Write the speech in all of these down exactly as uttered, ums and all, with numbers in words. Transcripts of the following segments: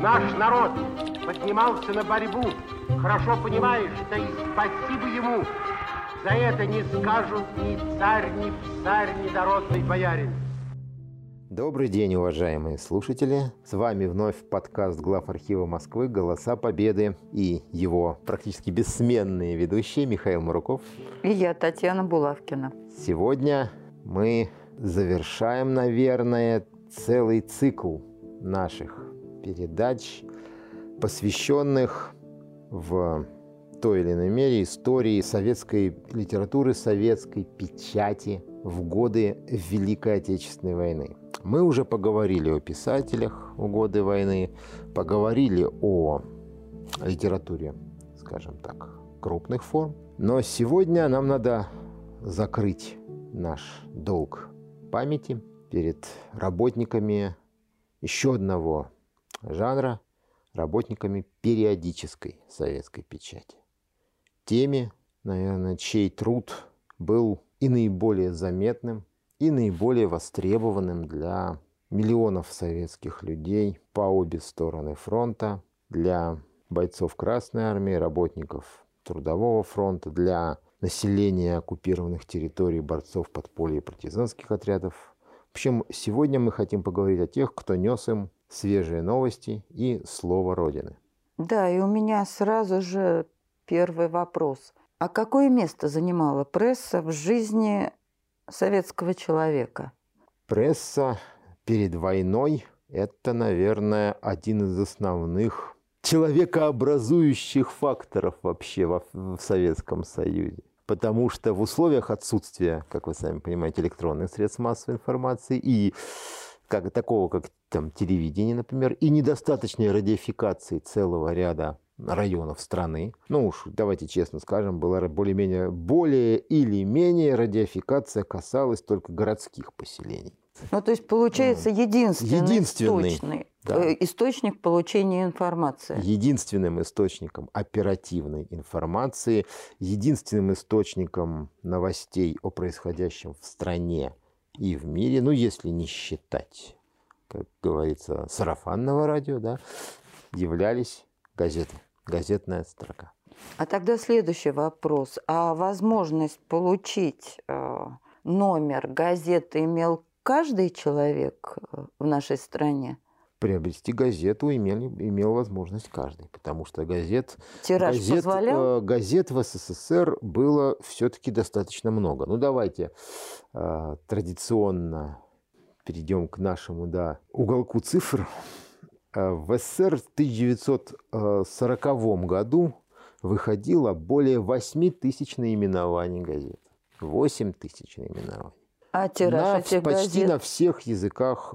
Наш народ поднимался на борьбу. Хорошо понимаешь, да и спасибо ему. За это не скажут ни царь, ни псарь, ни народный боярин. Добрый день, уважаемые слушатели! С вами вновь подкаст Главархива Москвы «Голоса Победы» и его практически бессменные ведущие Михаил Мураков и я, Татьяна Булавкина. Сегодня мы завершаем, наверное, целый цикл наших передач, посвященных в той или иной мере истории советской литературы, советской печати в годы Великой Отечественной войны. Мы уже поговорили о писателях в годы войны, поговорили о литературе, скажем так, крупных форм. Но сегодня нам надо закрыть наш долг памяти перед работниками еще одного жанра, работниками периодической советской печати. Теми, наверное, чей труд был и наиболее заметным, и наиболее востребованным для миллионов советских людей по обе стороны фронта, для бойцов Красной Армии, работников Трудового фронта, для населения оккупированных территорий, борцов подполья и партизанских отрядов. В общем, сегодня мы хотим поговорить о тех, кто нес им свежие новости и слово Родины. Да, и у меня сразу же первый вопрос. А какое место занимала пресса в жизни советского человека? Пресса перед войной – это, наверное, один из основных человекообразующих факторов вообще во, в Советском Союзе. Потому что в условиях отсутствия, как вы сами понимаете, электронных средств массовой информации и как, такого, как там, телевидение, например, и недостаточной радиофикации целого ряда районов страны. Ну уж, давайте честно скажем, была более-менее, более или менее радиофикация касалась только городских поселений. Ну, то есть, получается, единственный, единственный источник, да. источник получения информации. Единственным источником оперативной информации, единственным источником новостей о происходящем в стране и в мире, ну, если не считать, как говорится, сарафанного радио, да, являлись газеты. Газетная строка. А тогда следующий вопрос. А возможность получить э, номер газеты имел каждый человек в нашей стране? Приобрести газету имел, имел возможность каждый, потому что газет, Тираж газет, позволял? Э, газет в СССР было все-таки достаточно много. Ну, давайте э, традиционно перейдем к нашему да, уголку цифр. В СССР в тысяча девятьсот сороковом году выходило более восемь тысяч наименований газет. восемь тысяч наименований. А тираж этих газет? Почти на всех языках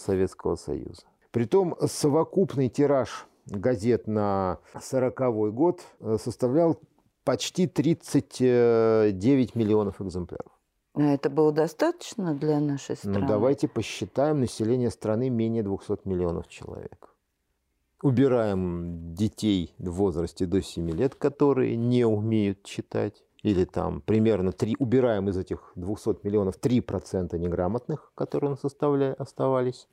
Советского Союза. Притом совокупный тираж газет на сороковой год составлял почти тридцать девять миллионов экземпляров. Но это было достаточно для нашей страны? Ну, давайте посчитаем население страны менее двухсот миллионов человек. Убираем детей в возрасте до семи лет, которые не умеют читать. Или там примерно три, убираем из этих двухсот миллионов три процента неграмотных, которые у нас оставались.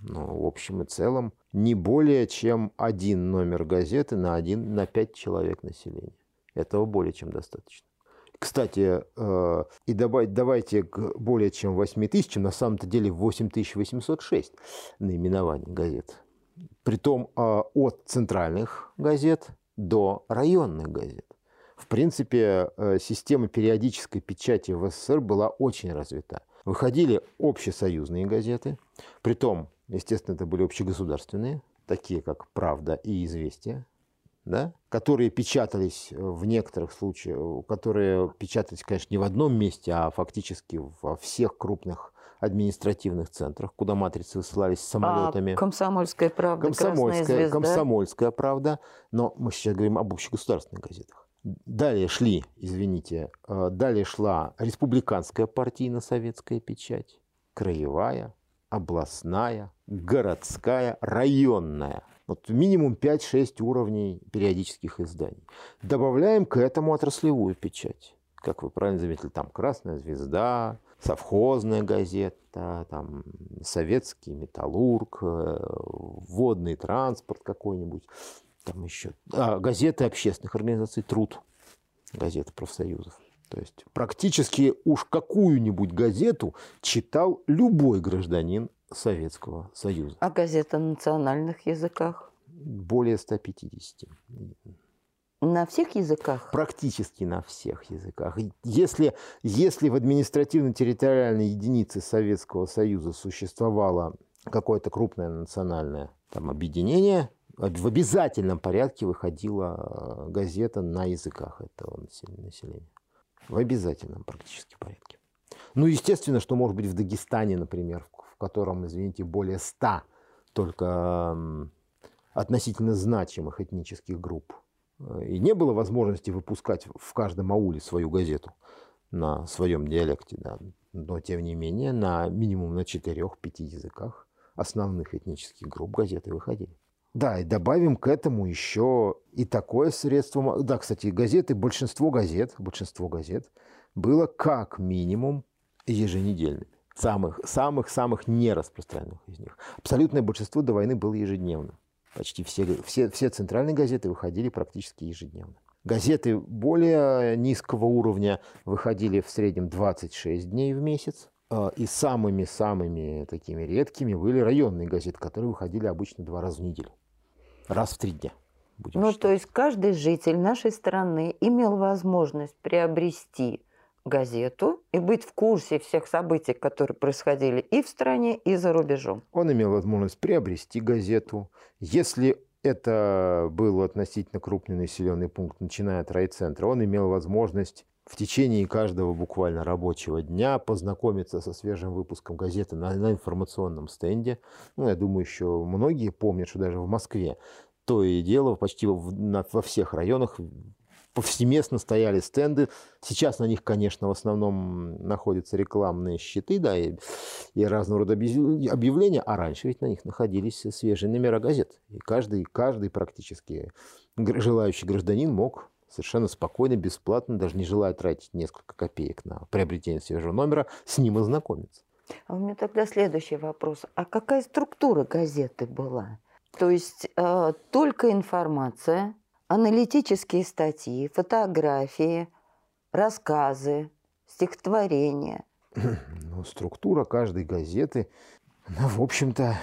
Ну, в общем и целом, не более чем один номер газеты на, один, на пять человек населения. Этого более чем достаточно. Кстати, э, и добавить, давайте к более чем восьми тысячам, на самом-то деле восемь тысяч восемьсот шесть наименований газет. Притом э, от центральных газет до районных газет. В принципе, э, система периодической печати в СССР была очень развита. Выходили общесоюзные газеты, притом, естественно, это были общегосударственные, такие как «Правда» и «Известия». Да? Которые печатались в некоторых случаях, которые печатались, конечно, не в одном месте, а фактически во всех крупных административных центрах, куда матрицы высылались самолетами. А «Комсомольская правда», «Красная звезда». «Комсомольская правда», но мы сейчас говорим об общегосударственных газетах. Далее шли, извините, далее шла республиканская партийно-советская печать, краевая, областная, городская, районная. Вот минимум пять-шесть уровней периодических изданий. Добавляем к этому отраслевую печать. Как вы правильно заметили, там «Красная звезда», «Совхозная газета», это там советский металлург, водный транспорт какой-нибудь, там еще а, газеты общественных организаций «Труд», газеты профсоюзов. То есть практически уж какую-нибудь газету читал любой гражданин Советского Союза. А газета на национальных языках? Более ста пятидесяти. На всех языках? Практически на всех языках. Если, если в административно-территориальной единице Советского Союза существовало какое-то крупное национальное там, объединение, в обязательном порядке выходила газета на языках этого населения. В обязательном практически порядке. Ну, естественно, что может быть в Дагестане, например, в котором, извините, более ста только относительно значимых этнических групп. И не было возможности выпускать в каждом ауле свою газету на своем диалекте. Да. Но, тем не менее, на минимум на четырех-пяти языках основных этнических групп газеты выходили. Да, и добавим к этому еще и такое средство. Да, кстати, газеты, большинство газет, большинство газет было как минимум еженедельными. Самых-самых-самых нераспространенных из них. Абсолютное большинство до войны было ежедневным. Почти все, все, все центральные газеты выходили практически ежедневно. Газеты более низкого уровня выходили в среднем двадцать шесть дней в месяц. И самыми-самыми такими редкими были районные газеты, которые выходили обычно два раза в неделю. Раз в три дня. Будем ну, считать. То есть каждый житель нашей страны имел возможность приобрести газету и быть в курсе всех событий, которые происходили и в стране, и за рубежом. Он имел возможность приобрести газету. Если это был относительно крупный населенный пункт, начиная от райцентра, он имел возможность в течение каждого буквально рабочего дня познакомиться со свежим выпуском газеты на, на информационном стенде. Ну, я думаю, еще многие помнят, что даже в Москве то и дело почти в, на, во всех районах повсеместно стояли стенды. Сейчас на них, конечно, в основном находятся рекламные щиты, да, и, и разного рода объявления. А раньше ведь на них находились свежие номера газет. И каждый, каждый практически желающий гражданин мог совершенно спокойно, бесплатно, даже не желая тратить несколько копеек на приобретение свежего номера, с ним и знакомиться. А у меня тогда следующий вопрос. А какая структура газеты была? То есть э, только информация, аналитические статьи, фотографии, рассказы, стихотворения? Ну, структура каждой газеты, она, в общем-то,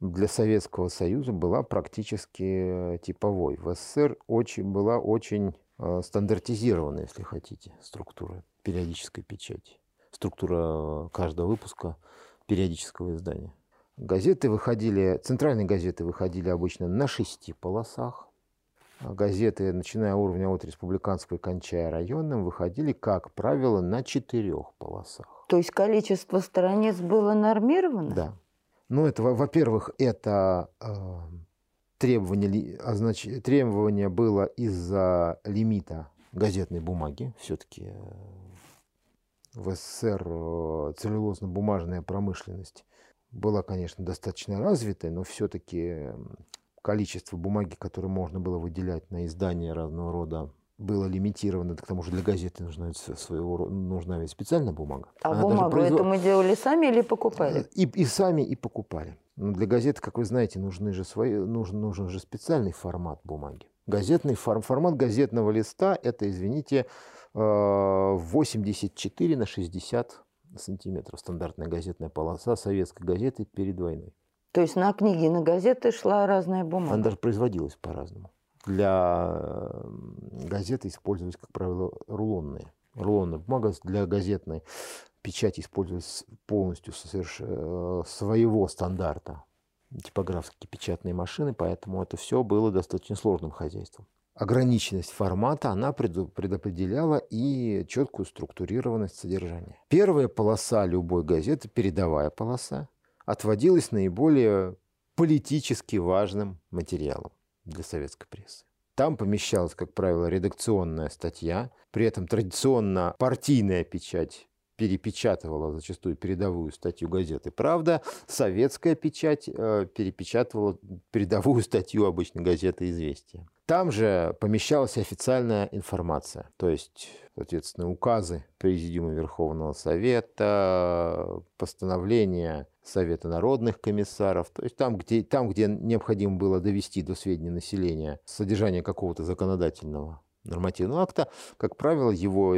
для Советского Союза была практически типовой. В СССР очень, была очень стандартизированная, если хотите, структура периодической печати, структура каждого выпуска периодического издания. Газеты выходили, центральные газеты выходили обычно на шести полосах. Газеты, начиная уровня от республиканского и кончая районным, выходили, как правило, на четырех полосах. То есть количество страниц было нормировано? Да. Ну, это, во-первых, это э, требование, означ... требование было из-за лимита газетной бумаги. Все-таки в СССР целлюлозно-бумажная промышленность была, конечно, достаточно развитой, но все-таки количество бумаги, которое можно было выделять на издание разного рода, было лимитировано, к тому же для газеты нужна, своего, нужна ведь специальная бумага. А Она бумагу производ... это мы делали сами или покупали? И, и сами, и покупали. Но для газет, как вы знаете, нужны же свои, нужен, нужен же специальный формат бумаги. Газетный фор... Формат газетного листа – это, извините, восемьдесят четыре на шестьдесят сантиметров. Стандартная газетная полоса советской газеты перед войной. То есть на книги и на газеты шла разная бумага? Она даже производилась по-разному. Для газеты использовались, как правило, рулонные. Рулонная бумага для газетной печати использовалась полностью своего стандарта. Типографские печатные машины, поэтому это все было достаточно сложным хозяйством. Ограниченность формата, она предопределяла и четкую структурированность содержания. Первая полоса любой газеты, передовая полоса, отводилась наиболее политически важным материалом для советской прессы. Там помещалась, как правило, редакционная статья, при этом традиционно партийная печать перепечатывала зачастую передовую статью газеты «Правда», советская печать э, перепечатывала передовую статью обычной газеты «Известия». Там же помещалась официальная информация, то есть, соответственно, указы Президиума Верховного Совета, постановления Совета народных комиссаров, то есть там, где, там, где необходимо было довести до сведения населения содержание какого-то законодательного нормативного акта, как правило, его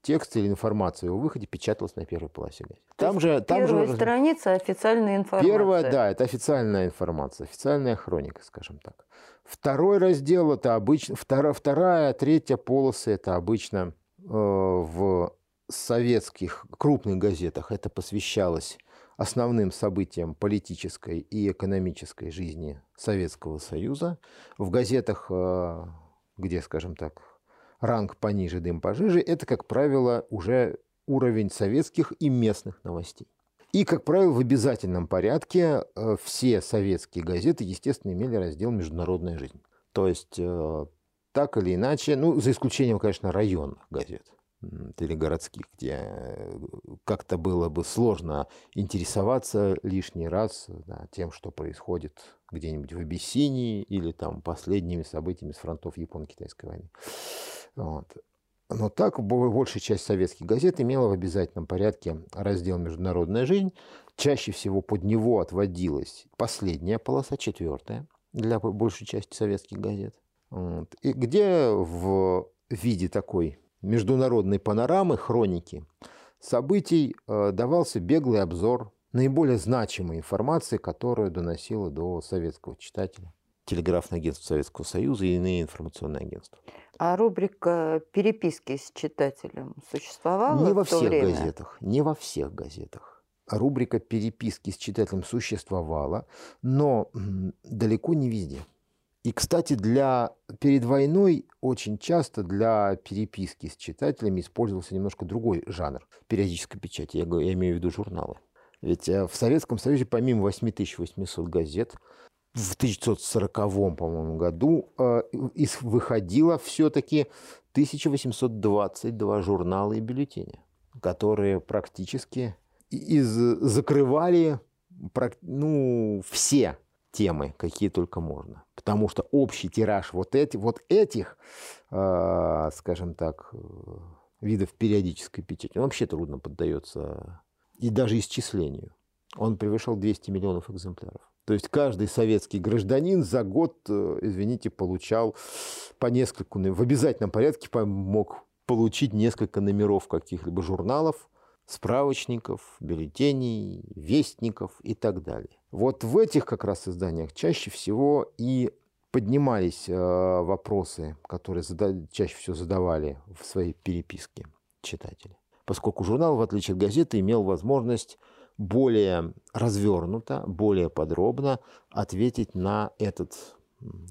текст или информация о его выходе печаталась на первой полосе газеты. Там же, там первая же... страница официальная информация. Первая, да, это официальная информация, официальная хроника, скажем так. Второй раздел это обычно, вторая, вторая, третья полосы это обычно э, в советских крупных газетах это посвящалось основным событиям политической и экономической жизни Советского Союза. В газетах, э, где, скажем так, ранг пониже, дым пожиже, это, как правило, уже уровень советских и местных новостей. И, как правило, в обязательном порядке все советские газеты, естественно, имели раздел «Международная жизнь». То есть, так или иначе, ну, за исключением, конечно, районных газет или городских, где как-то было бы сложно интересоваться лишний раз, да, тем, что происходит где-нибудь в Абиссинии или там последними событиями с фронтов Японо-Китайской войны. Вот. Но так большая часть советских газет имела в обязательном порядке раздел «Международная жизнь». Чаще всего под него отводилась последняя полоса, четвертая, для большей части советских газет. Вот. И где в виде такой международной панорамы, хроники событий давался беглый обзор наиболее значимой информации, которую доносило до советского читателя телеграфное агентство Советского Союза и иные информационные агентства. А рубрика переписки с читателем существовала не во всех газетах, не во всех газетах. Рубрика переписки с читателем существовала, но далеко не везде. И, кстати, для, перед войной очень часто для переписки с читателями использовался немножко другой жанр периодической печати. Я, я имею в виду журналы. Ведь в Советском Союзе помимо восемь тысяч восемьсот газет в тысяча девятьсот сороковом, по-моему, году э, выходило все-таки тысяча восемьсот двадцать два журнала и бюллетеня, которые практически из- закрывали ну, все темы, какие только можно. Потому что общий тираж вот, эти, вот этих, э, скажем так, видов периодической печати, он вообще трудно поддается и даже исчислению. Он превышал двести миллионов экземпляров. То есть каждый советский гражданин за год, извините, получал по нескольку, в обязательном порядке мог получить несколько номеров каких-либо журналов, справочников, бюллетеней, вестников и так далее. Вот в этих как раз изданиях чаще всего и поднимались вопросы, которые задав... чаще всего задавали в своей переписке читатели. Поскольку журнал, в отличие от газеты, имел возможность более развернуто, более подробно ответить на этот,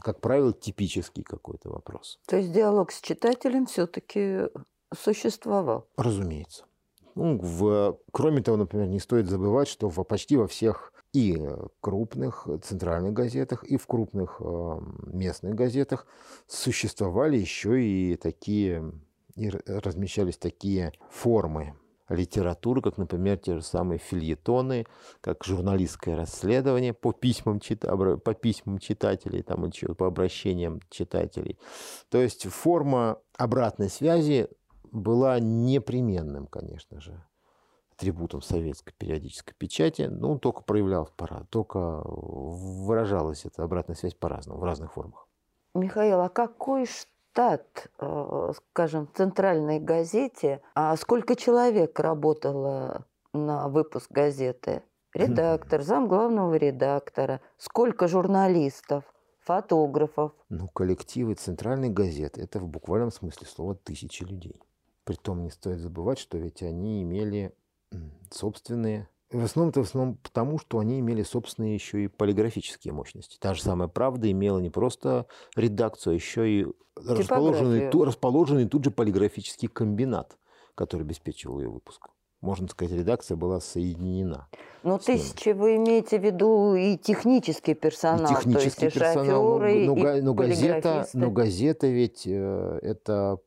как правило, типический какой-то вопрос. То есть диалог с читателем все-таки существовал? Разумеется. Ну, в... Кроме того, например, не стоит забывать, что в... почти во всех и крупных центральных газетах, и в крупных э, местных газетах существовали еще и такие, и размещались такие формы литературы, как, например, те же самые фельетоны, как журналистское расследование по письмам, чита... по письмам читателей, там, по обращениям читателей. То есть форма обратной связи была непременным, конечно же, атрибутом советской периодической печати, но он только проявлялся по-разному, только выражалась эта обратная связь по-разному, в разных формах. Михаил, а какой штат, скажем, в центральной газете, а сколько человек работало на выпуск газеты? Редактор, зам главного редактора, сколько журналистов, фотографов? Ну, коллективы центральной газеты – это в буквальном смысле слова тысячи людей. Притом не стоит забывать, что ведь они имели собственные... В основном-то в основном потому, что они имели собственные еще и полиграфические мощности. Та же самая «Правда» имела не просто редакцию, а еще и расположенный, ту, расположенный тут же полиграфический комбинат, который обеспечивал ее выпуск. Можно сказать, редакция была соединена. Но тысячи вы имеете в виду и технический персонал, и технический то есть персонал, и шоферы, но, но, и но газета, но газета ведь э, это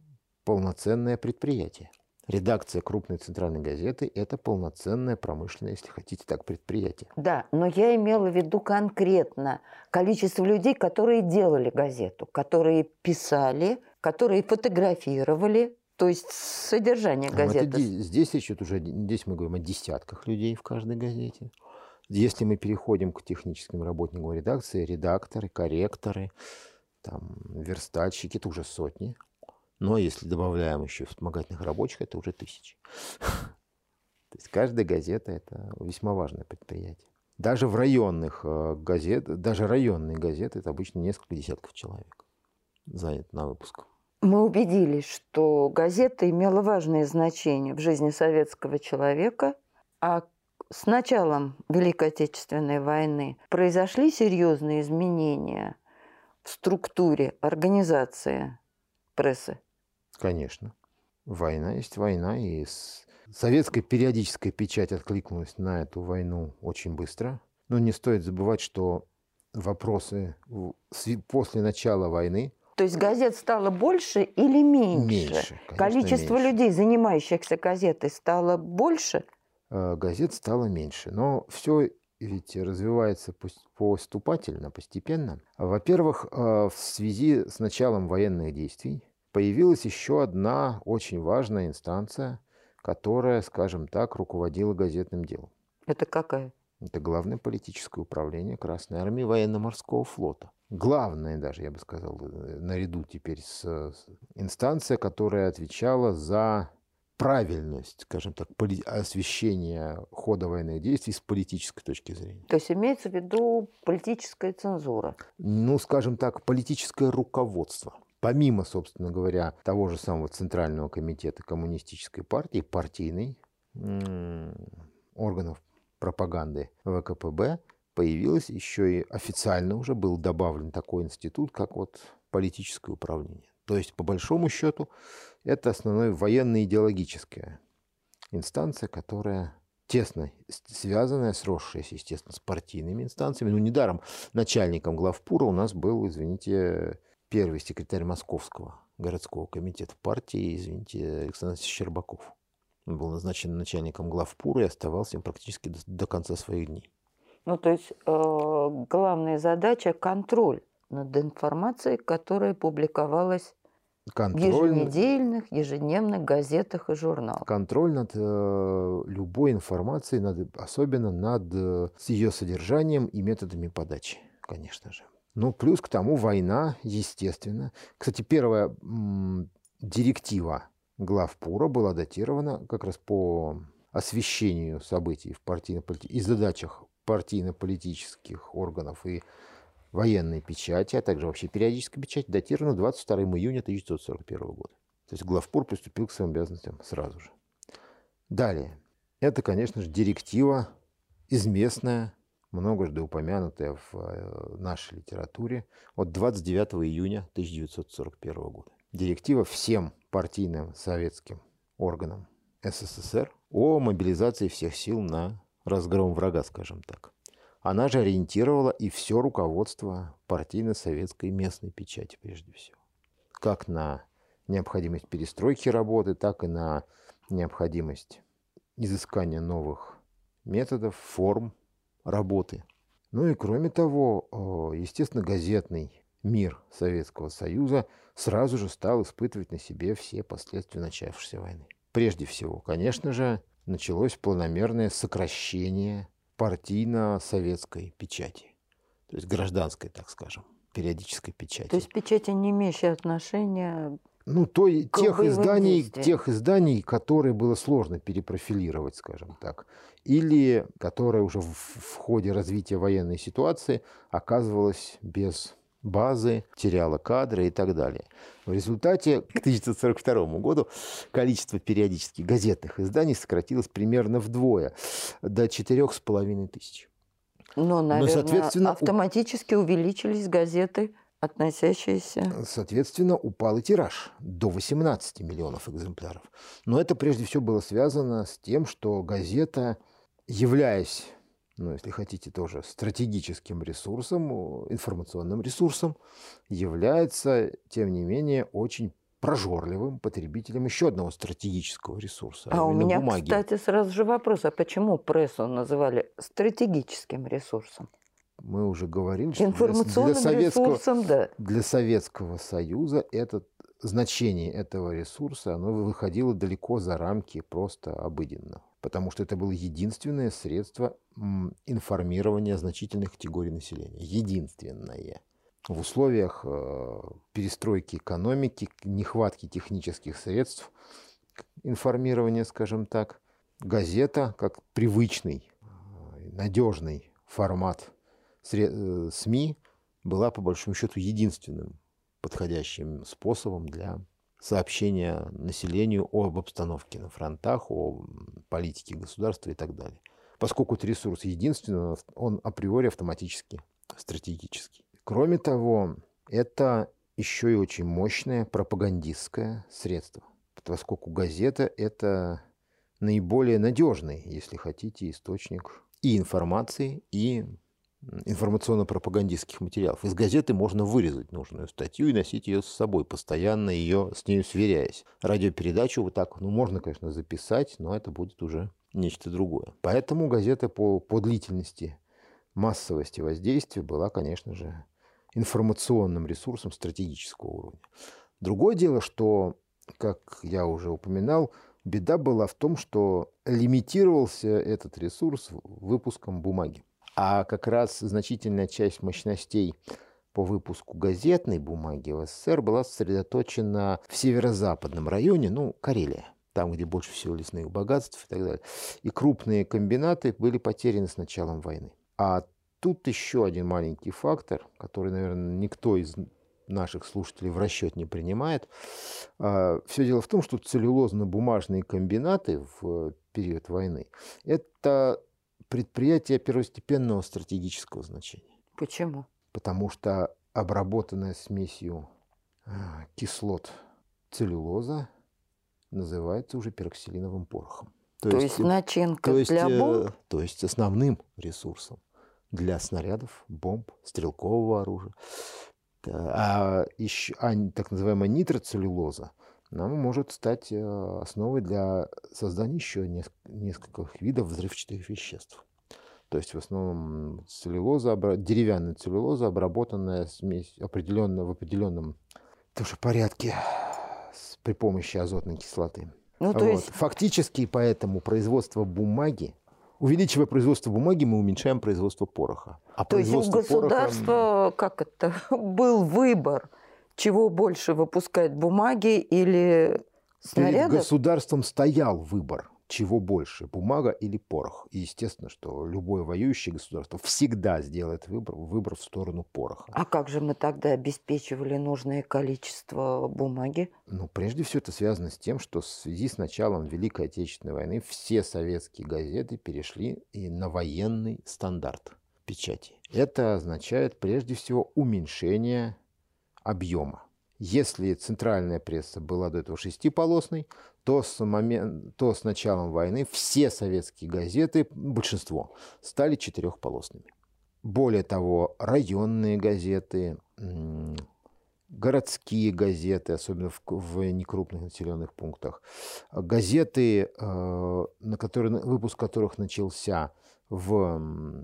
полноценное предприятие. Редакция крупной центральной газеты – это полноценное промышленное, если хотите так, предприятие. Да, но я имела в виду конкретно количество людей, которые делали газету, которые писали, которые фотографировали, то есть содержание газеты. Это, здесь речь идет уже, здесь мы говорим о десятках людей в каждой газете. Если мы переходим к техническим работникам редакции, редакторы, корректоры, там, верстальщики – это уже сотни. Но если добавляем еще вспомогательных рабочих, это уже тысячи. То есть каждая газета – это весьма важное предприятие. Даже в районных газетах, даже районные газеты – это обычно несколько десятков человек занят на выпуск. Мы убедились, что газета имела важное значение в жизни советского человека, а с началом Великой Отечественной войны произошли серьезные изменения в структуре организации прессы. Конечно. Война есть война, и советская периодическая печать откликнулась на эту войну очень быстро. Но не стоит забывать, что вопросы после начала войны... То есть газет стало больше или меньше? Меньше, конечно, количество меньше. Людей, занимающихся газетой, стало больше? Газет стало меньше. Но все ведь развивается поступательно, постепенно. Во-первых, в связи с началом военных действий появилась еще одна очень важная инстанция, которая, скажем так, руководила газетным делом. Это какая? Это Главное политическое управление Красной Армии военно-морского флота. Главное даже, я бы сказал, наряду теперь с инстанцией, которая отвечала за правильность, скажем так, освещения хода военных действий с политической точки зрения. То есть имеется в виду политическая цензура? Ну, скажем так, политическое руководство. Помимо, собственно говоря, того же самого Центрального комитета Коммунистической партии, партийной, м- органов пропаганды ВКПБ, появилось еще и официально уже был добавлен такой институт, как вот политическое управление. То есть, по большому счету, это основная военно-идеологическая инстанция, которая тесно связанная, сросшаяся, естественно, с партийными инстанциями. Ну, недаром начальником главпура у нас был, извините, первый секретарь Московского городского комитета партии, извините, Александр Щербаков. Он был назначен начальником главпура и оставался им практически до, до конца своих дней. Ну, то есть, э, главная задача – контроль над информацией, которая публиковалась контроль... в еженедельных, ежедневных газетах и журналах. Контроль над э, любой информацией, над, особенно над э, ее содержанием и методами подачи, конечно же. Ну, плюс к тому война, естественно. Кстати, первая м, директива главпура была датирована как раз по освещению событий в партийно-полит... и задачах партийно-политических органов и военной печати, а также вообще периодической печати, датирована двадцать второго июня тысяча девятьсот сорок первого года. То есть главпур приступил к своим обязанностям сразу же. Далее. Это, конечно же, директива известная, многожды упомянутая в нашей литературе, от двадцать девятого июня тысяча девятьсот сорок первого года. Директива всем партийным советским органам СССР о мобилизации всех сил на разгром врага, скажем так. Она же ориентировала и все руководство партийно-советской местной печати, прежде всего. Как на необходимость перестройки работы, так и на необходимость изыскания новых методов, форм работы. Ну и кроме того, естественно, газетный мир Советского Союза сразу же стал испытывать на себе все последствия начавшейся войны. Прежде всего, конечно же, началось планомерное сокращение партийно-советской печати, то есть гражданской, так скажем, периодической печати. То есть печати, не имеющие отношения ну, то, к тех изданий, тех изданий, которые было сложно перепрофилировать, скажем так, или которые уже в, в ходе развития военной ситуации оказывалось без базы, теряла кадры и так далее. В результате к тысяча девятьсот сорок второму году количество периодических газетных изданий сократилось примерно вдвое, до четырёх с половиной тысяч. Но, наверное, Но, соответственно, автоматически у... увеличились газеты, относящиеся... Соответственно, упал и тираж до восемнадцати миллионов экземпляров. Но это прежде всего было связано с тем, что газета, являясь... ну, если хотите, тоже стратегическим ресурсом, информационным ресурсом, является, тем не менее, очень прожорливым потребителем еще одного стратегического ресурса. А у меня, бумаги. Кстати, сразу же вопрос, а почему прессу называли стратегическим ресурсом? Мы уже говорили, что для Советского, ресурсом, да. для Советского Союза это, значение этого ресурса оно выходило далеко за рамки просто обыденного. Потому что это было единственное средство информирования значительных категорий населения. Единственное. В условиях перестройки экономики, нехватки технических средств информирования, скажем так, газета как привычный, надежный формат СМИ была, по большому счету, единственным подходящим способом для сообщения населению об обстановке на фронтах, о политике государства и так далее. Поскольку этот ресурс единственный, он априори автоматически стратегический. Кроме того, это еще и очень мощное пропагандистское средство, поскольку газета – это наиболее надежный, если хотите, источник и информации, и информационно-пропагандистских материалов. Из газеты можно вырезать нужную статью и носить ее с собой, постоянно ее, с нею сверяясь. Радиопередачу вот так, ну, можно, конечно, записать, но это будет уже нечто другое. Поэтому газета по, по длительности, массовости воздействия была, конечно же, информационным ресурсом стратегического уровня. Другое дело, что, как я уже упоминал, беда была в том, что лимитировался этот ресурс выпуском бумаги. А как раз значительная часть мощностей по выпуску газетной бумаги в СССР была сосредоточена в северо-западном районе, ну, Карелия, там, где больше всего лесных богатств и так далее. И крупные комбинаты были потеряны с началом войны. А тут еще один маленький фактор, который, наверное, никто из наших слушателей в расчет не принимает. Все дело в том, что целлюлозно-бумажные комбинаты в период войны – это предприятия первостепенного стратегического значения. Почему? Потому что обработанная смесью кислот целлюлоза называется уже пероксилиновым порохом. То, то есть, есть начинка то для есть, бомб? То есть основным ресурсом для снарядов, бомб, стрелкового оружия. А, еще, а так называемая нитроцеллюлоза нам может стать основой для создания еще нескольких видов взрывчатых веществ. То есть в основном целлюлоза, деревянная целлюлоза, обработанная смесь определенно, в определенном тоже порядке с, при помощи азотной кислоты. Ну, то вот. есть... Фактически поэтому производство бумаги, увеличивая производство бумаги, мы уменьшаем производство пороха. А то есть у государства пороха... как это, был выбор? Чего больше выпускать, бумаги или снарядов? Перед государством стоял выбор, чего больше, бумага или порох. И естественно, что любое воюющее государство всегда сделает выбор, выбор в сторону пороха. А как же мы тогда обеспечивали нужное количество бумаги? Ну, прежде всего, это связано с тем, что в связи с началом Великой Отечественной войны все советские газеты перешли и на военный стандарт печати. Это означает, прежде всего, уменьшение объема. Если центральная пресса была до этого шестиполосной, то с, момент, то с началом войны все советские газеты, большинство, стали четырехполосными. Более того, районные газеты, городские газеты, особенно в, в некрупных населенных пунктах, газеты, на которые, выпуск которых начался в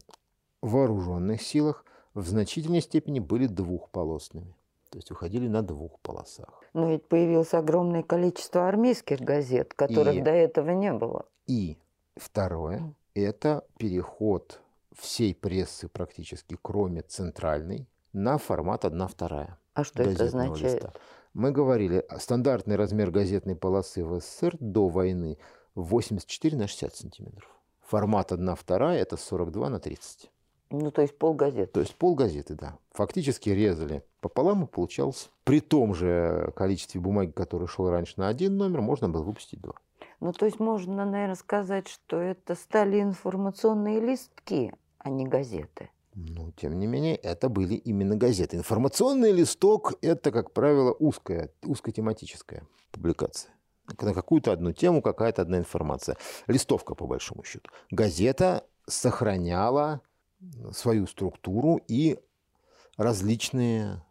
вооруженных силах, в значительной степени были двухполосными. То есть уходили на двух полосах. Но ведь появилось огромное количество армейских газет, которых и, до этого не было. И второе, это переход всей прессы практически, кроме центральной, на формат одна вторая. А что это означает? Листа. Мы говорили, стандартный размер газетной полосы в СССР до войны восемьдесят четыре на шестьдесят сантиметров. Формат одна вторая это сорок два на тридцать. Ну, то есть полгазеты. То есть полгазеты, да. Фактически резали пополам и получалось. При том же количестве бумаги, которая шел раньше на один номер, можно было выпустить два. Ну, то есть можно, наверное, сказать, что это стали информационные листки, а не газеты. Ну, тем не менее, это были именно газеты. Информационный листок – это, как правило, узкая, узкотематическая публикация. На какую-то одну тему, какая-то одна информация. Листовка, по большому счету. Газета сохраняла свою структуру и различные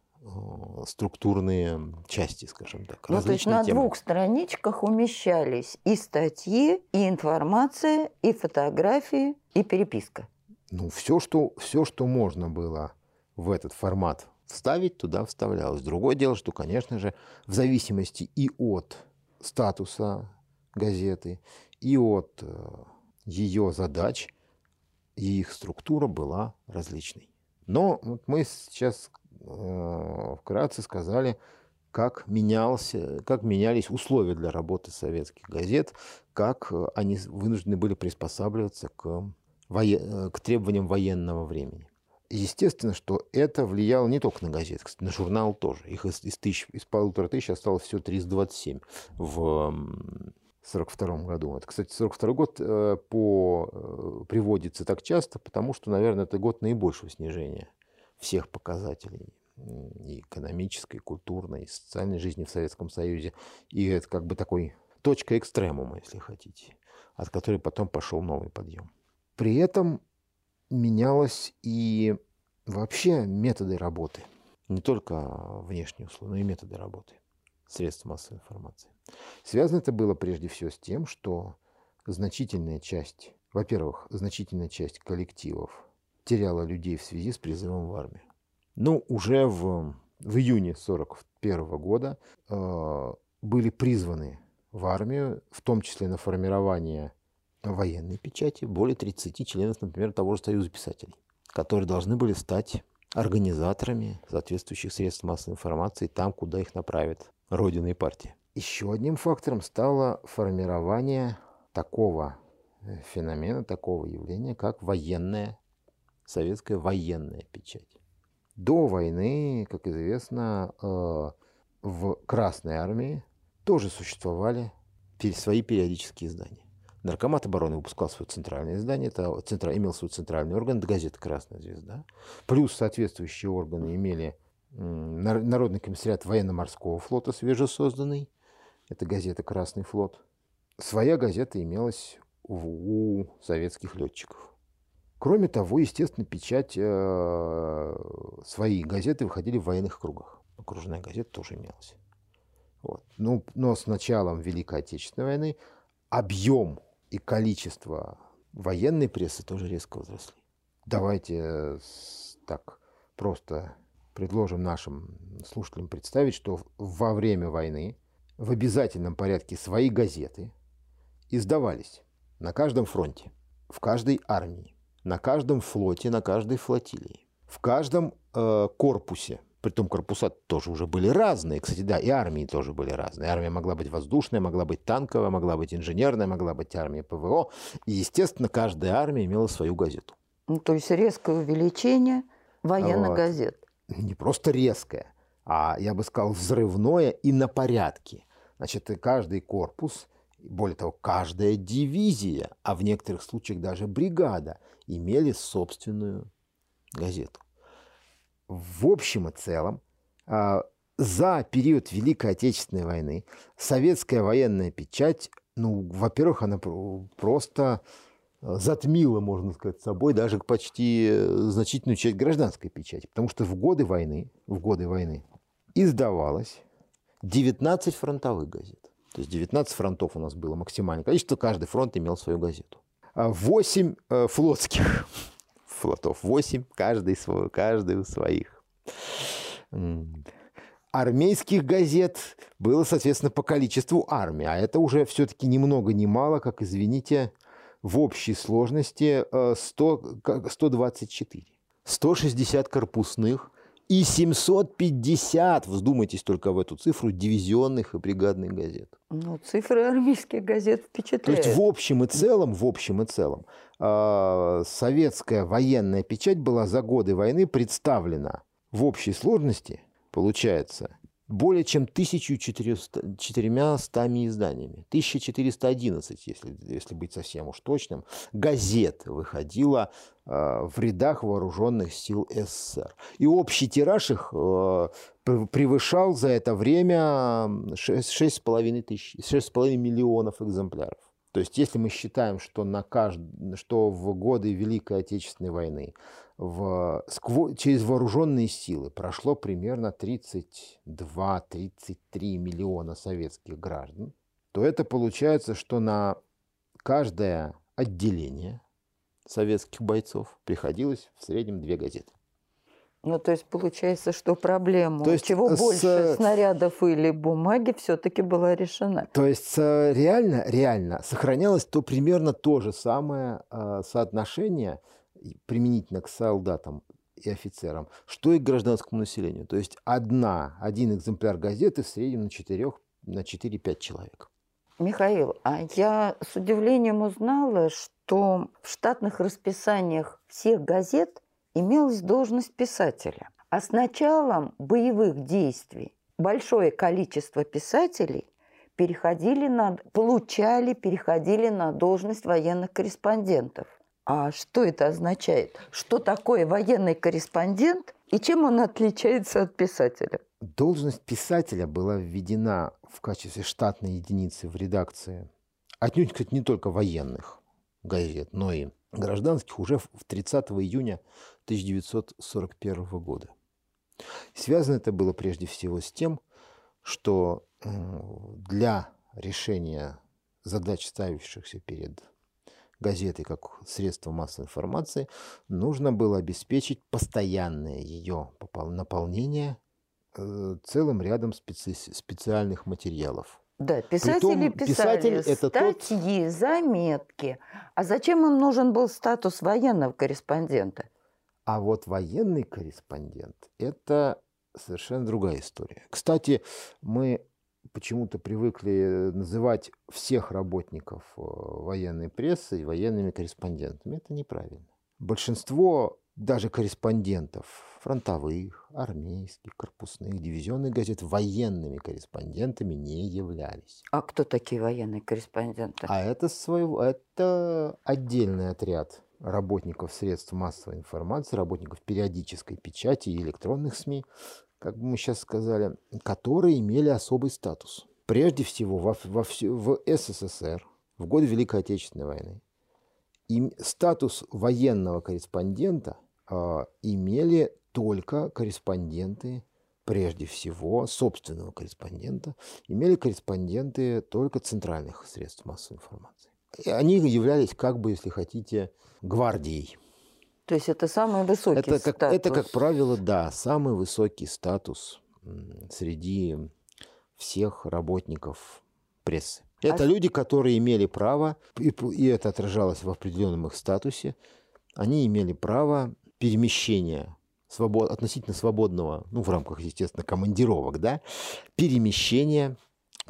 структурные части, скажем так. Ну, то есть на темы. Двух страничках умещались и статьи, и информация, и фотографии, и переписка. Ну, все, что, все, что можно было в этот формат вставить, туда вставлялось. Другое дело, что, конечно же, в зависимости и от статуса газеты, и от ее задач, и их структура была различной. Но вот мы сейчас э, вкратце сказали, как, менялся, как менялись условия для работы советских газет, как они вынуждены были приспосабливаться к, воен... к требованиям военного времени. Естественно, что это влияло не только на газеты, кстати, на журнал тоже. Их из, из, тысяч, из полутора тысяч осталось всего триста двадцать семь в сорок втором году. Это, кстати, сорок второй год э, по, э, приводится так часто, потому что, наверное, это год наибольшего снижения всех показателей и экономической, и культурной, и социальной жизни в Советском Союзе. И это как бы такой точка экстремума, если хотите, от которой потом пошел новый подъем. При этом менялось и вообще методы работы. Не только внешние условия, но и методы работы средств массовой информации. Связано это было прежде всего с тем, что значительная часть, во-первых, значительная часть коллективов теряла людей в связи с призывом в армию. Но уже в, в июне сорок первого года э, были призваны в армию, в том числе на формирование военной печати, более тридцати членов, например, того же Союза писателей, которые должны были стать организаторами соответствующих средств массовой информации там, куда их направят Родина и партия. Еще одним фактором стало формирование такого феномена, такого явления, как военная, советская военная печать. До войны, как известно, в Красной Армии тоже существовали свои периодические издания. Наркомат обороны выпускал свое центральное издание, это центра, имел свой центральный орган, газета «Красная звезда». Плюс соответствующие органы имели Народный комиссариат военно-морского флота, свежесозданный, это газета «Красный флот». Своя газета имелась у советских летчиков. Кроме того, естественно, печать, э, свои газеты выходили в военных кругах. Окружная газета тоже имелась. Вот. Ну, но с началом Великой Отечественной войны объем и количество военной прессы тоже резко возросли. Давайте так просто предложим нашим слушателям представить, что во время войны в обязательном порядке свои газеты издавались на каждом фронте, в каждой армии, на каждом флоте, на каждой флотилии, в каждом э, корпусе. Притом корпуса тоже уже были разные. Кстати, да, и армии тоже были разные. Армия могла быть воздушная, могла быть танковая, могла быть инженерная, могла быть армия ПВО. И, естественно, каждая армия имела свою газету. Ну, то есть резкое увеличение военных вот. газет. Не просто резкое, а, я бы сказал, взрывное и на порядке. Значит, каждый корпус, более того, каждая дивизия, а в некоторых случаях даже бригада, имели собственную газету. В общем и целом, за период Великой Отечественной войны советская военная печать, ну, во-первых, она просто затмила, можно сказать, собой даже почти значительную часть гражданской печати, потому что в годы войны, в годы войны издавалось девятнадцать фронтовых газет. То есть девятнадцать фронтов у нас было максимальное количество, каждый фронт имел свою газету. восемь флотских флотов. Восемь, каждый, свой, каждый у своих. Армейских газет было, соответственно, по количеству армии. А это уже все-таки ни много ни мало, как, извините, в общей сложности сто двадцать четыре. сто шестьдесят корпусных и семьсот пятьдесят, вздумайтесь только в эту цифру, дивизионных и бригадных газет. Ну, цифры армейских газет впечатляют. То есть в общем и целом, в общем и целом, э, советская военная печать была за годы войны представлена в общей сложности, получается, более чем тысяча четырьмястами изданиями. тысяча четыреста одиннадцать, если, если быть совсем уж точным, газет выходило э, в рядах вооруженных сил СССР. И общий тираж их э, превышал за это время шесть с половиной миллионов экземпляров. То есть, если мы считаем, что, на кажд... что в годы Великой Отечественной войны в, сквозь, через вооруженные силы прошло примерно тридцать два - тридцать три миллиона советских граждан, то это получается, что на каждое отделение советских бойцов приходилось в среднем две газеты. Ну, то есть, получается, что проблема, то есть, чего с... больше, снарядов или бумаги, все-таки была решена. То есть, реально, реально сохранялось то примерно то же самое соотношение применительно к солдатам и офицерам, что и к гражданскому населению. То есть, одна, один экземпляр газеты в среднем на четырех, на четыре-пять человек. Михаил, а я с удивлением узнала, что в штатных расписаниях всех газет имелась должность писателя. А с началом боевых действий большое количество писателей переходили на, получали, переходили на должность военных корреспондентов. А что это означает? Что такое военный корреспондент и чем он отличается от писателя? Должность писателя была введена в качестве штатной единицы в редакции отнюдь, кстати, не только военных газет, но и гражданских уже тридцатого июня тысяча девятьсот сорок первого года. Связано это было прежде всего с тем, что для решения задач, ставившихся перед газетой как средство массовой информации, нужно было обеспечить постоянное ее наполнение целым рядом специ... специальных материалов. Да, писатели Притом, писали писатель статьи, тот... заметки. А зачем им нужен был статус военного корреспондента? А вот военный корреспондент – это совершенно другая история. Кстати, мы почему-то привыкли называть всех работников военной прессы военными корреспондентами. Это неправильно. Большинство даже корреспондентов фронтовых, армейских, корпусных, дивизионных газет военными корреспондентами не являлись. А кто такие военные корреспонденты? А это, своего, это отдельный отряд работников средств массовой информации, работников периодической печати и электронных СМИ, как бы мы сейчас сказали, которые имели особый статус. Прежде всего, во, во, в СССР, в годы Великой Отечественной войны, им статус военного корреспондента имели только корреспонденты, прежде всего, собственного корреспондента, имели корреспонденты только центральных средств массовой информации. И они являлись, как бы, если хотите, гвардией. То есть это самый высокий это статус? Как, это, как правило, да, самый высокий статус среди всех работников прессы. Это а... люди, которые имели право, и, и это отражалось в определенном их статусе, они имели право перемещения свобод, относительно свободного, ну, в рамках, естественно, командировок, да, перемещения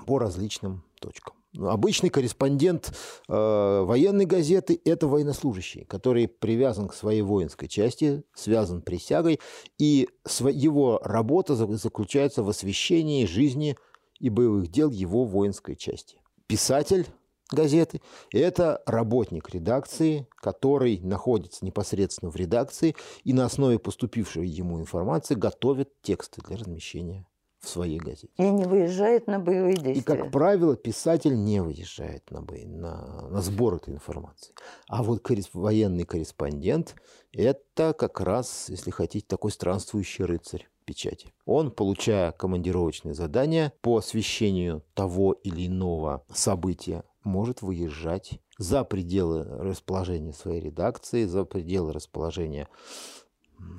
по различным точкам. Обычный корреспондент э, военной газеты – это военнослужащий, который привязан к своей воинской части, связан присягой, и св- его работа заключается в освещении жизни и боевых дел его воинской части. Писатель газеты – это работник редакции, который находится непосредственно в редакции и на основе поступившей ему информации готовит тексты для размещения в своей газете. И не выезжает на боевые действия. И, как правило, писатель не выезжает на, бо... на... на сбор этой информации. А вот корресп... военный корреспондент – это как раз, если хотите, такой странствующий рыцарь печати. Он, получая командировочные задания по освещению того или иного события, может выезжать за пределы расположения своей редакции, за пределы расположения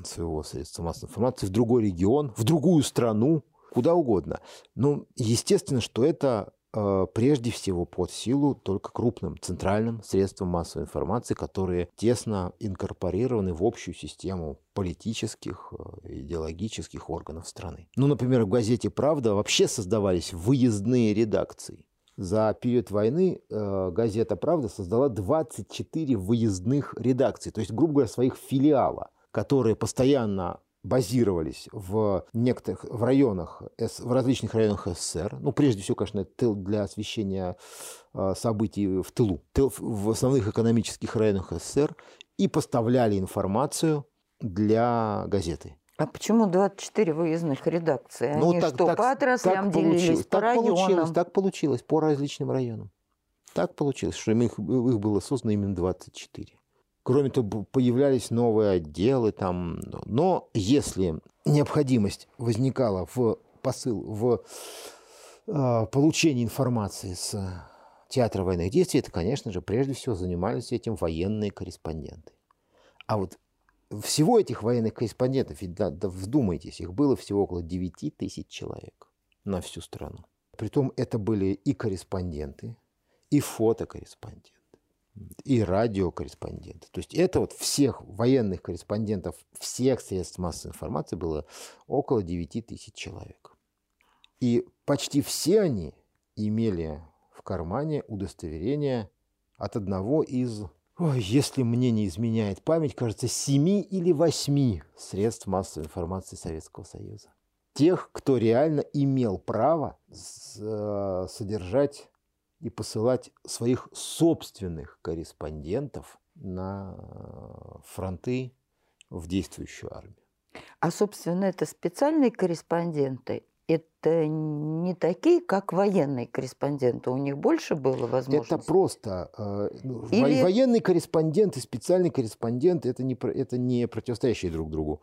своего средства массовой информации, в другой регион, в другую страну, куда угодно. Ну, естественно, что это э, прежде всего под силу только крупным центральным средствам массовой информации, которые тесно инкорпорированы в общую систему политических, э, идеологических органов страны. Ну, например, в газете «Правда» вообще создавались выездные редакции. За период войны э, газета «Правда» создала двадцать четыре выездных редакции, то есть, грубо говоря, своих филиала, которые постоянно базировались в некоторых в районах, в различных районах СССР. Ну, прежде всего, конечно, это для освещения событий в тылу, в основных экономических районах СССР, и поставляли информацию для газеты. А почему двадцать четыре выездных редакции? Они ну, так, что, так, по отраслям делились, по районам? Получилось, так получилось, по различным районам. Так получилось, что их, их было создано именно двадцать четыре. Кроме того, появлялись новые отделы там. Но если необходимость возникала в посыл, в э, получении информации с театра военных действий, это, конечно же, прежде всего занимались этим военные корреспонденты. А вот всего этих военных корреспондентов, ведь да, да вдумайтесь, их было всего около девять тысяч человек на всю страну. Притом это были и корреспонденты, и фотокорреспонденты, и радиокорреспонденты. То есть это вот всех военных корреспондентов всех средств массовой информации было около девять тысяч человек. И почти все они имели в кармане удостоверение от одного из, ой, если мне не изменяет память, кажется, семи или восьми средств массовой информации Советского Союза. Тех, кто реально имел право содержать и посылать своих собственных корреспондентов на фронты в действующую армию. А, собственно, это специальные корреспонденты? Это не такие, как военные корреспонденты? У них больше было возможностей? Это просто... Э, Или... Военный корреспондент и специальный корреспондент – это не, это не противостоящие друг другу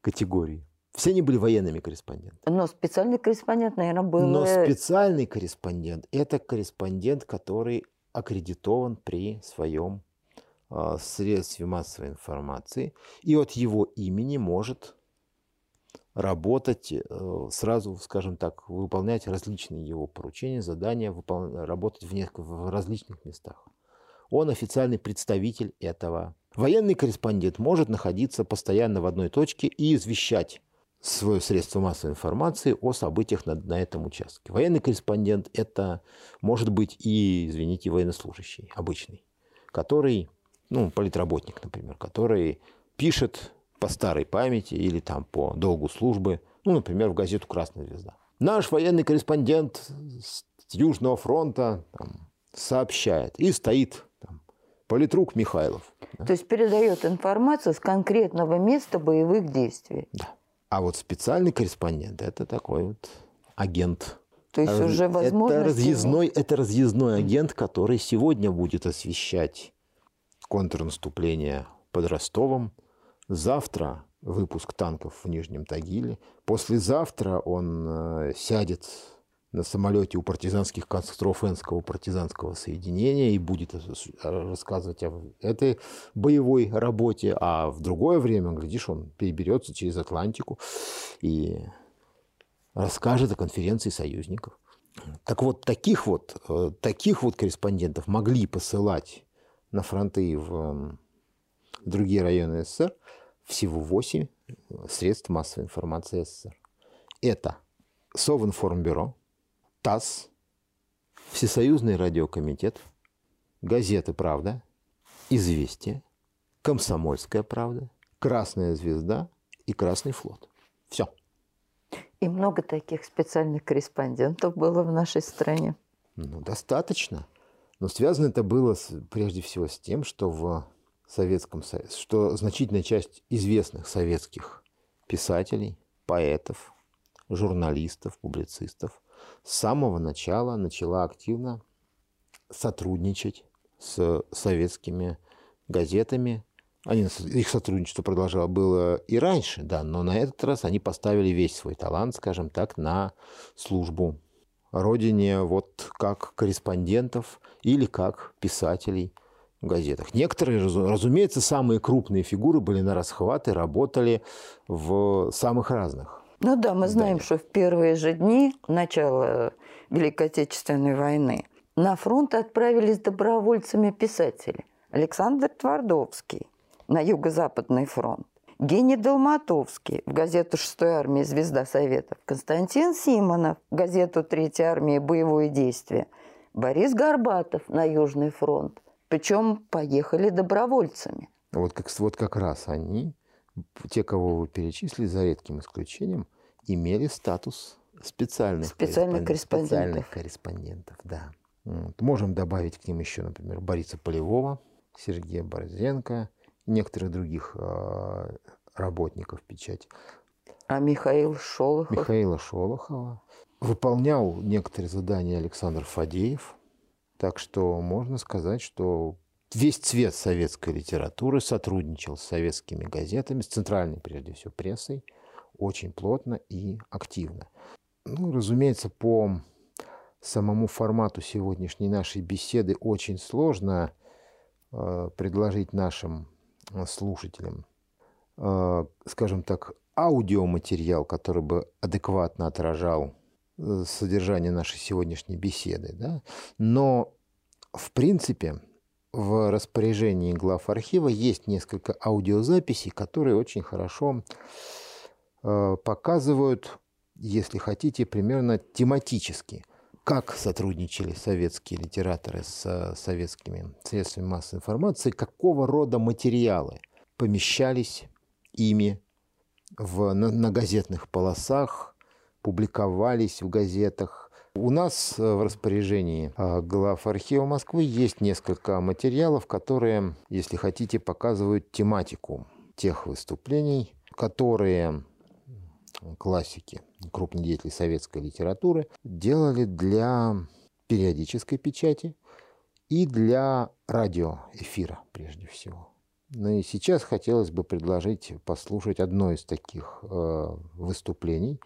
категории. Все они были военными корреспондентами. Но специальный корреспондент, наверное, был... Но специальный корреспондент – это корреспондент, который аккредитован при своем э, средстве массовой информации. И от его имени может работать, э, сразу, скажем так, выполнять различные его поручения, задания, выпол... работать в, несколько, в различных местах. Он официальный представитель этого. Военный корреспондент может находиться постоянно в одной точке и извещать свое средство массовой информации о событиях на, на этом участке. Военный корреспондент – это может быть и, извините, военнослужащий обычный, который, ну, политработник, например, который пишет по старой памяти или там по долгу службы, ну, например, в газету «Красная звезда». Наш военный корреспондент с Южного фронта там сообщает, и стоит там политрук Михайлов. Да? То есть передает информацию с конкретного места боевых действий. Да. А вот специальный корреспондент – это такой вот агент. То есть уже возможно... Это, это разъездной агент, который сегодня будет освещать контрнаступление под Ростовом. Завтра выпуск танков в Нижнем Тагиле. Послезавтра он сядет на самолете у партизанских конструкторов Энского партизанского соединения и будет рассказывать о этой боевой работе, а в другое время, глядишь, он переберется через Атлантику и расскажет о конференции союзников. Так вот, таких вот, таких вот корреспондентов могли посылать на фронты в другие районы СССР всего восемь средств массовой информации СССР. Это Совинформбюро, ТАСС, Всесоюзный радиокомитет, газеты «Правда», «Известия», «Комсомольская правда», «Красная звезда» и «Красный флот». Все. И много таких специальных корреспондентов было в нашей стране. Ну, достаточно. Но связано это было с, прежде всего с тем, что в Советском Союзе, что значительная часть известных советских писателей, поэтов, журналистов, публицистов с самого начала начала активно сотрудничать с советскими газетами. Они, их сотрудничество продолжало было и раньше, да, но на этот раз они поставили весь свой талант, скажем так, на службу Родине, вот как корреспондентов или как писателей в газетах. Некоторые, разумеется, самые крупные фигуры были на расхват и работали в самых разных. Ну да, мы знаем, да, что в первые же дни начала Великой Отечественной войны на фронт отправились добровольцами писатели. Александр Твардовский на Юго-Западный фронт, Евгений Долматовский в газету шестой армии «Звезда Советов», Константин Симонов в газету третьей армии «Боевое действие», Борис Горбатов на Южный фронт. Причем поехали добровольцами. Вот как, вот как раз они... Те, кого вы перечислили, за редким исключением, имели статус специальных, специальных, корреспондентов. специальных корреспондентов. Да. Вот. Можем добавить к ним еще, например, Бориса Полевого, Сергея Борзенко, некоторых других э, работников печати. А Михаил Шолохов? Михаила Шолохова. Выполнял некоторые задания Александр Фадеев. Так что можно сказать, что весь цвет советской литературы сотрудничал с советскими газетами, с центральной, прежде всего, прессой, очень плотно и активно. Ну, разумеется, по самому формату сегодняшней нашей беседы очень сложно э, предложить нашим слушателям, э, скажем так, аудиоматериал, который бы адекватно отражал э, содержание нашей сегодняшней беседы, да? Но, в принципе, в распоряжении глав архива есть несколько аудиозаписей, которые очень хорошо э, показывают, если хотите, примерно тематически, как сотрудничали советские литераторы с советскими средствами массовой информации, какого рода материалы помещались ими в, на, на газетных полосах, публиковались в газетах. У нас в распоряжении глав архива Москвы есть несколько материалов, которые, если хотите, показывают тематику тех выступлений, которые классики, крупные деятели советской литературы делали для периодической печати и для радиоэфира прежде всего. Ну и сейчас хотелось бы предложить послушать одно из таких э, выступлений.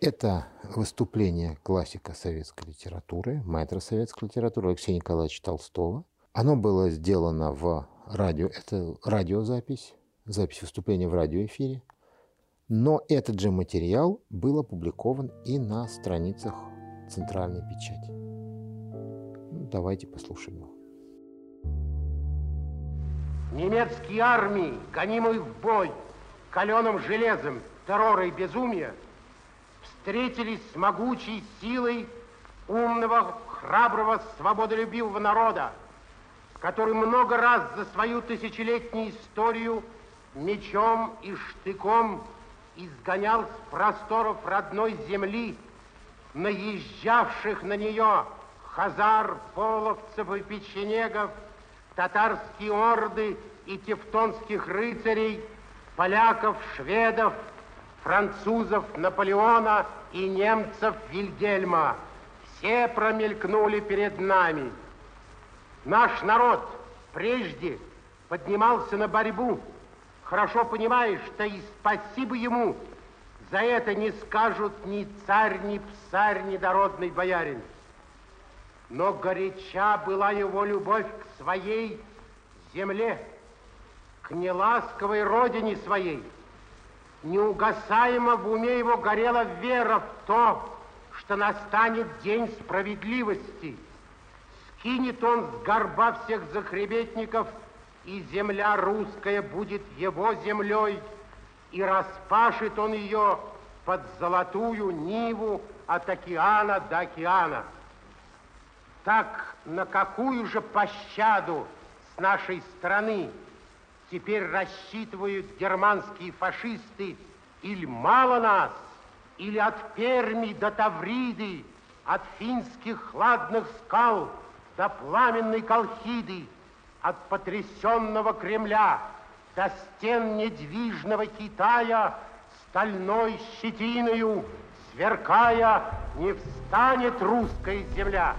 Это выступление классика советской литературы, маэтро советской литературы Алексея Николаевича Толстого. Оно было сделано в радио, это радиозапись, запись выступления в радиоэфире. Но этот же материал был опубликован и на страницах центральной печати. Ну, давайте послушаем его. Немецкие армии, гонимые в бой каленым железом террора и безумия, встретились с могучей силой умного, храброго, свободолюбивого народа, который много раз за свою тысячелетнюю историю мечом и штыком изгонял с просторов родной земли наезжавших на нее хазар, половцев и печенегов, татарские орды и тевтонских рыцарей, поляков, шведов, французов Наполеона и немцев Вильгельма. Все промелькнули перед нами. Наш народ прежде поднимался на борьбу, хорошо понимаешь, что и спасибо ему за это не скажут ни царь, ни псарь, ни дородный боярин. Но горяча была его любовь к своей земле, к неласковой родине своей. Неугасаемо в уме его горела вера в то, что настанет день справедливости. Скинет он с горба всех захребетников, и земля русская будет его землей, и распашет он ее под золотую ниву от океана до океана. Так на какую же пощаду с нашей страны теперь рассчитывают германские фашисты? Или мало нас, или от Перми до Тавриды, от финских хладных скал до пламенной Колхиды, от потрясенного Кремля до стен недвижного Китая, стальной щетиною сверкая, не встанет русская земля.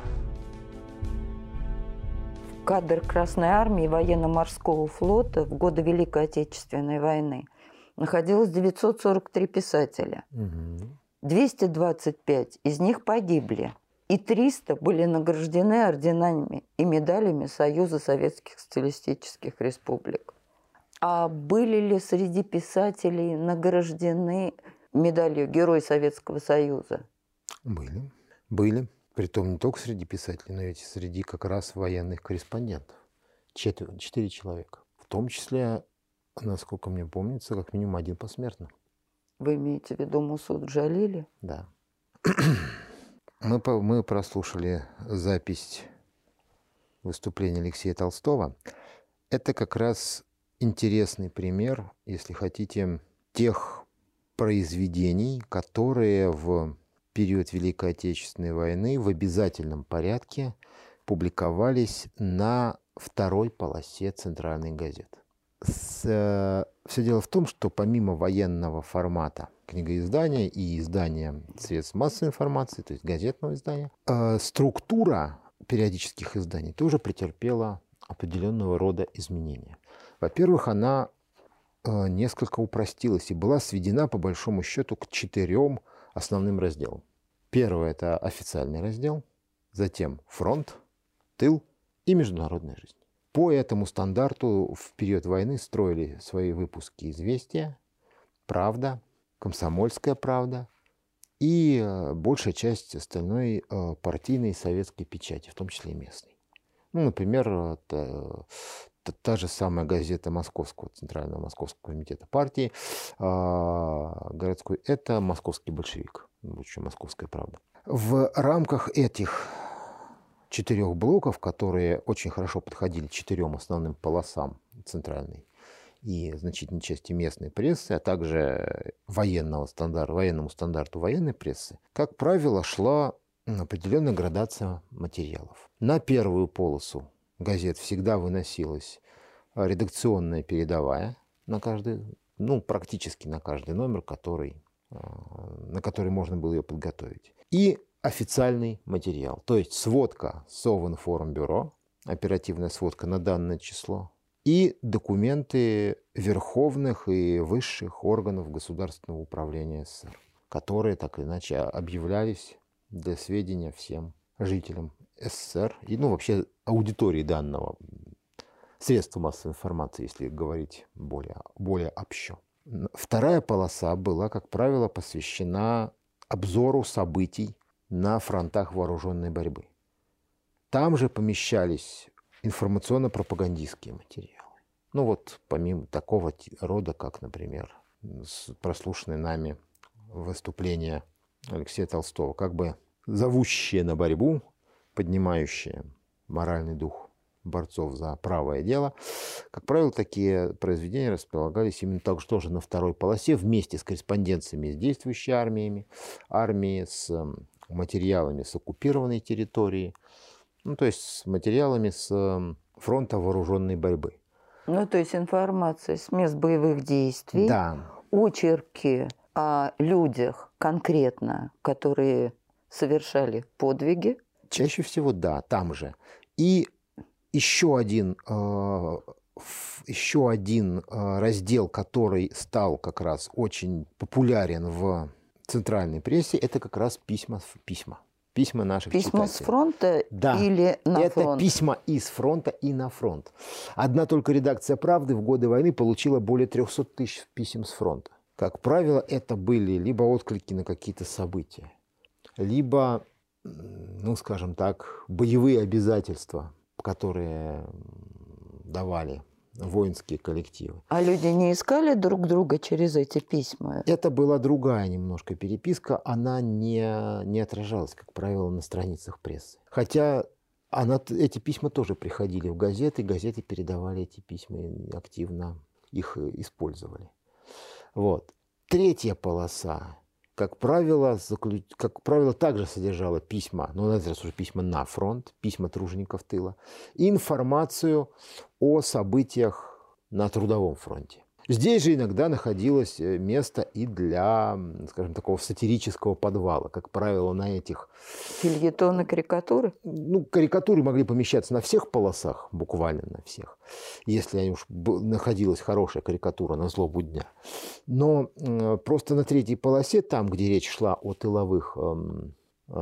В кадр Красной Армии военно-морского флота в годы Великой Отечественной войны находилось девятьсот сорок три писателя. двести двадцать пять из них погибли. И триста были награждены орденами и медалями Союза Советских Социалистических Республик. А были ли среди писателей награждены медалью Герой Советского Союза? Были. Были. Притом не только среди писателей, но ведь и среди как раз военных корреспондентов. Четыре, четыре человека. В том числе, насколько мне помнится, как минимум один посмертно. Вы имеете в виду Мусу Джалили? Да. Мы, мы прослушали запись выступления Алексея Толстого. Это как раз интересный пример, если хотите, тех произведений, которые в период Великой Отечественной войны в обязательном порядке публиковались на второй полосе центральной газеты. С, э, все дело в том, что помимо военного формата книгоиздания и издания средств массовой информации, то есть газетного издания, э, структура периодических изданий тоже претерпела определенного рода изменения. Во-первых, она несколько упростилась и была сведена, по большому счету, к четырем основным разделам. Первый – это официальный раздел, затем фронт, тыл и международная жизнь. По этому стандарту в период войны строили свои выпуски «Известия», «Правда», «Комсомольская правда» и большая часть остальной партийной и советской печати, в том числе и местной. Ну, например, та, та, та же самая газета Московского, Центрального Московского комитета партии э, городской, это «Московский большевик», лучше «Московская правда». В рамках этих четырех блоков, которые очень хорошо подходили четырем основным полосам центральной и значительной части местной прессы, а также военного стандарта, военному стандарту военной прессы, как правило, шла определенная градация материалов. На первую полосу газет всегда выносилась редакционная передовая на каждый, ну, практически на каждый номер, который, на который можно было ее подготовить. И официальный материал, то есть сводка Совинформбюро, оперативная сводка на данное число, и документы верховных и высших органов государственного управления СССР, которые так или иначе объявлялись для сведения всем жителям СССР и, ну, вообще аудитории данного средства массовой информации, если говорить более, более общо. Вторая полоса была, как правило, посвящена обзору событий на фронтах вооруженной борьбы. Там же помещались информационно-пропагандистские материалы. Ну вот, помимо такого рода, как, например, прослушанные нами выступления Алексея Толстого, как бы зовущие на борьбу, поднимающие моральный дух борцов за правое дело. Как правило, такие произведения располагались именно так же тоже на второй полосе, вместе с корреспонденциями с действующими армиями, армии, с материалами с оккупированной территории, ну, то есть с материалами с фронта вооруженной борьбы. Ну, то есть информация с мест боевых действий, да, очерки о людях конкретно, которые совершали подвиги. Чаще всего, да, там же. И еще один, э, еще один раздел, который стал как раз очень популярен в центральной прессе, это как раз письма, письма. Письма наших письма читателей. Письма с фронта, да, или на это фронт? Это письма из фронта и на фронт. Одна только редакция «Правды» в годы войны получила более трёхсот тысяч писем с фронта. Как правило, это были либо отклики на какие-то события, либо, ну, скажем так, боевые обязательства, которые давали воинские коллективы. А люди не искали друг друга через эти письма? Это была другая немножко переписка. Она не, не отражалась, как правило, на страницах прессы. Хотя она, эти письма тоже приходили в газеты, газеты передавали эти письма и активно их использовали. Вот. Третья полоса, как правило, заклю... как правило, также содержала письма, ну, на этот раз уже письма на фронт, письма тружеников тыла, и информацию о событиях на трудовом фронте. Здесь же иногда находилось место и для, скажем, такого сатирического подвала, как правило, на этих... Фильетоны, карикатуры? Ну, карикатуры могли помещаться на всех полосах, буквально на всех, если уж находилась хорошая карикатура на злобу дня. Но просто на третьей полосе, там, где речь шла о тыловых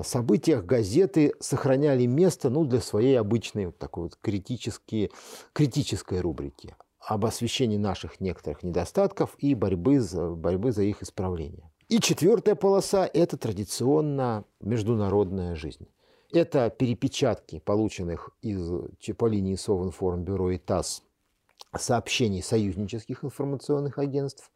событиях, газеты сохраняли место, ну, для своей обычной вот такой вот критической, критической рубрики об освещении наших некоторых недостатков и борьбы за, борьбы за их исправление. И четвертая полоса – это традиционно международная жизнь. Это перепечатки, полученных из, по линии Совинформбюро и ТАСС, сообщений союзнических информационных агентств,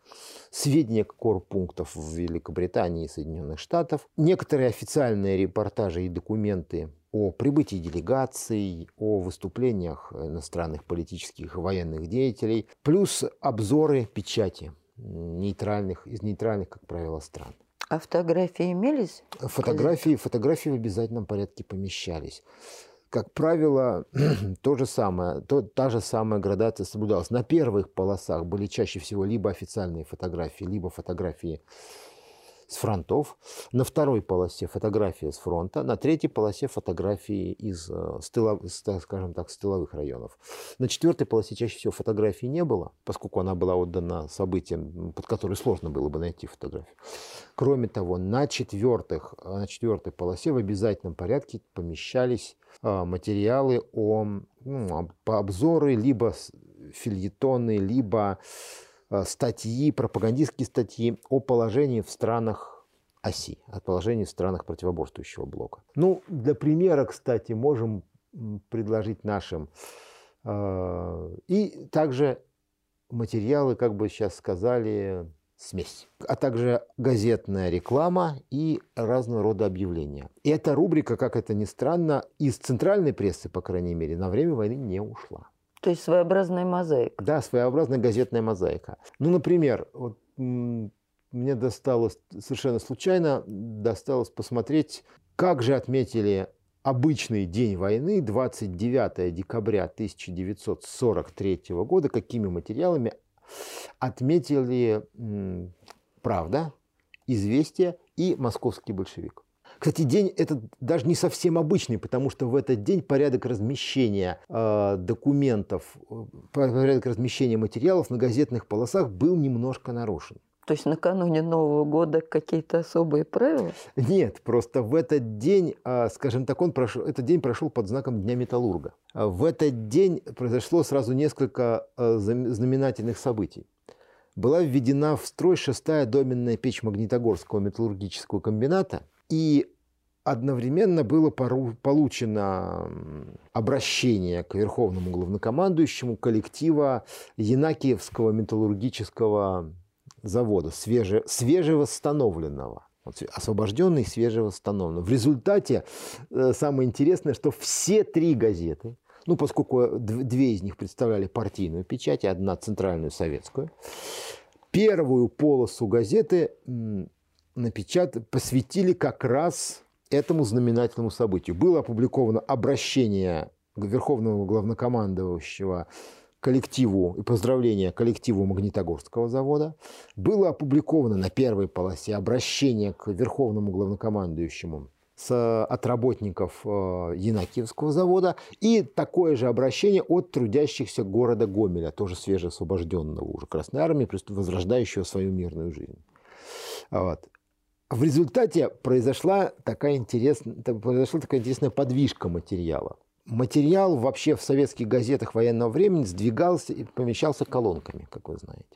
сведения корпунктов в Великобритании и Соединенных Штатах, некоторые официальные репортажи и документы о прибытии делегаций, о выступлениях иностранных политических и военных деятелей, плюс обзоры печати нейтральных, из нейтральных, как правило, стран. А фотографии имелись? Фотографии, фотографии в обязательном порядке помещались. Как правило, то же самое, то, та же самая градация соблюдалась. На первых полосах были чаще всего либо официальные фотографии, либо фотографии с фронтов. На второй полосе фотографии с фронта. На третьей полосе фотографии из, с тылов, скажем так, с тыловых районов. На четвертой полосе чаще всего фотографий не было, поскольку она была отдана событиям, под которые сложно было бы найти фотографию. Кроме того, на, четвертых, на четвертой полосе в обязательном порядке помещались материалы о, ну, обзоры, либо фельетоны, либо статьи, пропагандистские статьи о положении в странах оси, о положении в странах противоборствующего блока. Ну, для примера, кстати, можем предложить нашим. И также материалы, как бы сейчас сказали, смесь. А также газетная реклама и разного рода объявления. И эта рубрика, как это ни странно, из центральной прессы, по крайней мере, на время войны не ушла. То есть своеобразная мозаика. Да, своеобразная газетная мозаика. Ну, например, вот, м- мне досталось совершенно случайно досталось посмотреть, как же отметили обычный день войны двадцать девятого декабря тысяча девятьсот сорок третьего года, какими материалами отметили м- «Правда», «Известия» и «Московский большевик». Кстати, день этот даже не совсем обычный, потому что в этот день порядок размещения э, документов, порядок размещения материалов на газетных полосах был немножко нарушен. То есть накануне Нового года какие-то особые правила? Нет, просто в этот день, скажем так, он прошел, этот день прошел под знаком Дня металлурга. В этот день произошло сразу несколько знаменательных событий. Была введена в строй шестая доменная печь Магнитогорского металлургического комбината. И одновременно было получено обращение к верховному главнокомандующему коллектива Енакиевского металлургического завода, свеже, свежевосстановленного, освобожденный, свежевосстановленного. В результате самое интересное, что все три газеты, ну, поскольку две из них представляли партийную печать, и одна центральную советскую, первую полосу газеты напечатали, посвятили как раз этому знаменательному событию. Было опубликовано обращение верховного главнокомандующего коллективу и поздравление коллективу Магнитогорского завода. Было опубликовано на первой полосе обращение к верховному главнокомандующему с, от работников э, Енакиевского завода и такое же обращение от трудящихся города Гомеля, тоже свежеосвобожденного уже Красной Армии, возрождающего свою мирную жизнь. Вот. В результате произошла такая, интерес... произошла такая интересная подвижка материала. Материал вообще в советских газетах военного времени сдвигался и помещался колонками, как вы знаете.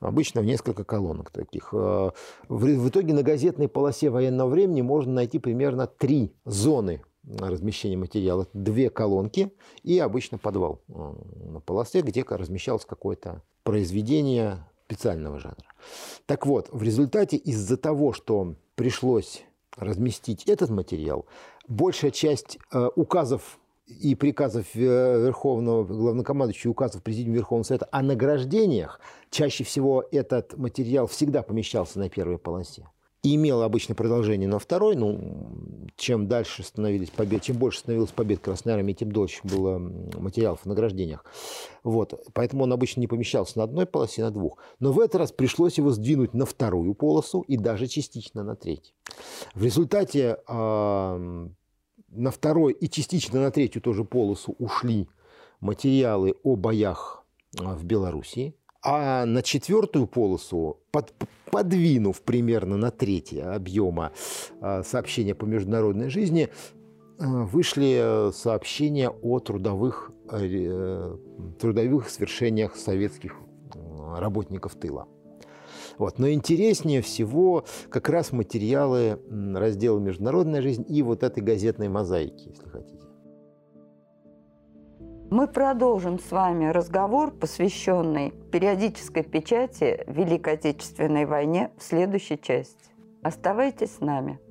Обычно в несколько колонок таких. В итоге на газетной полосе военного времени можно найти примерно три зоны размещения материала. Две колонки и обычно подвал на полосе, где размещалось какое-то произведение специального жанра. Так вот, в результате из-за того, что пришлось разместить этот материал, большая часть э, указов и приказов э, Верховного главнокомандующего, указов Президиума Верховного Совета о награждениях, чаще всего этот материал всегда помещался на первой полосе. И имел обычно продолжение на второй, ну, чем дальше становились победы, чем больше становилось побед Красной Армии, тем дольше было материалов о награждениях. Вот. Поэтому он обычно не помещался на одной полосе, на двух. Но в этот раз пришлось его сдвинуть на вторую полосу и даже частично на третью. В результате э, на второй и частично на третью тоже полосу ушли материалы о боях в Белоруссии. А на четвертую полосу, под, подвинув примерно на треть объема сообщения по международной жизни, вышли сообщения о трудовых, трудовых свершениях советских работников тыла. Вот. Но интереснее всего как раз материалы раздела «Международная жизнь» и вот этой газетной мозаики, если хотите. Мы продолжим с вами разговор, посвященный периодической печати в Великой Отечественной войне в следующей части. Оставайтесь с нами.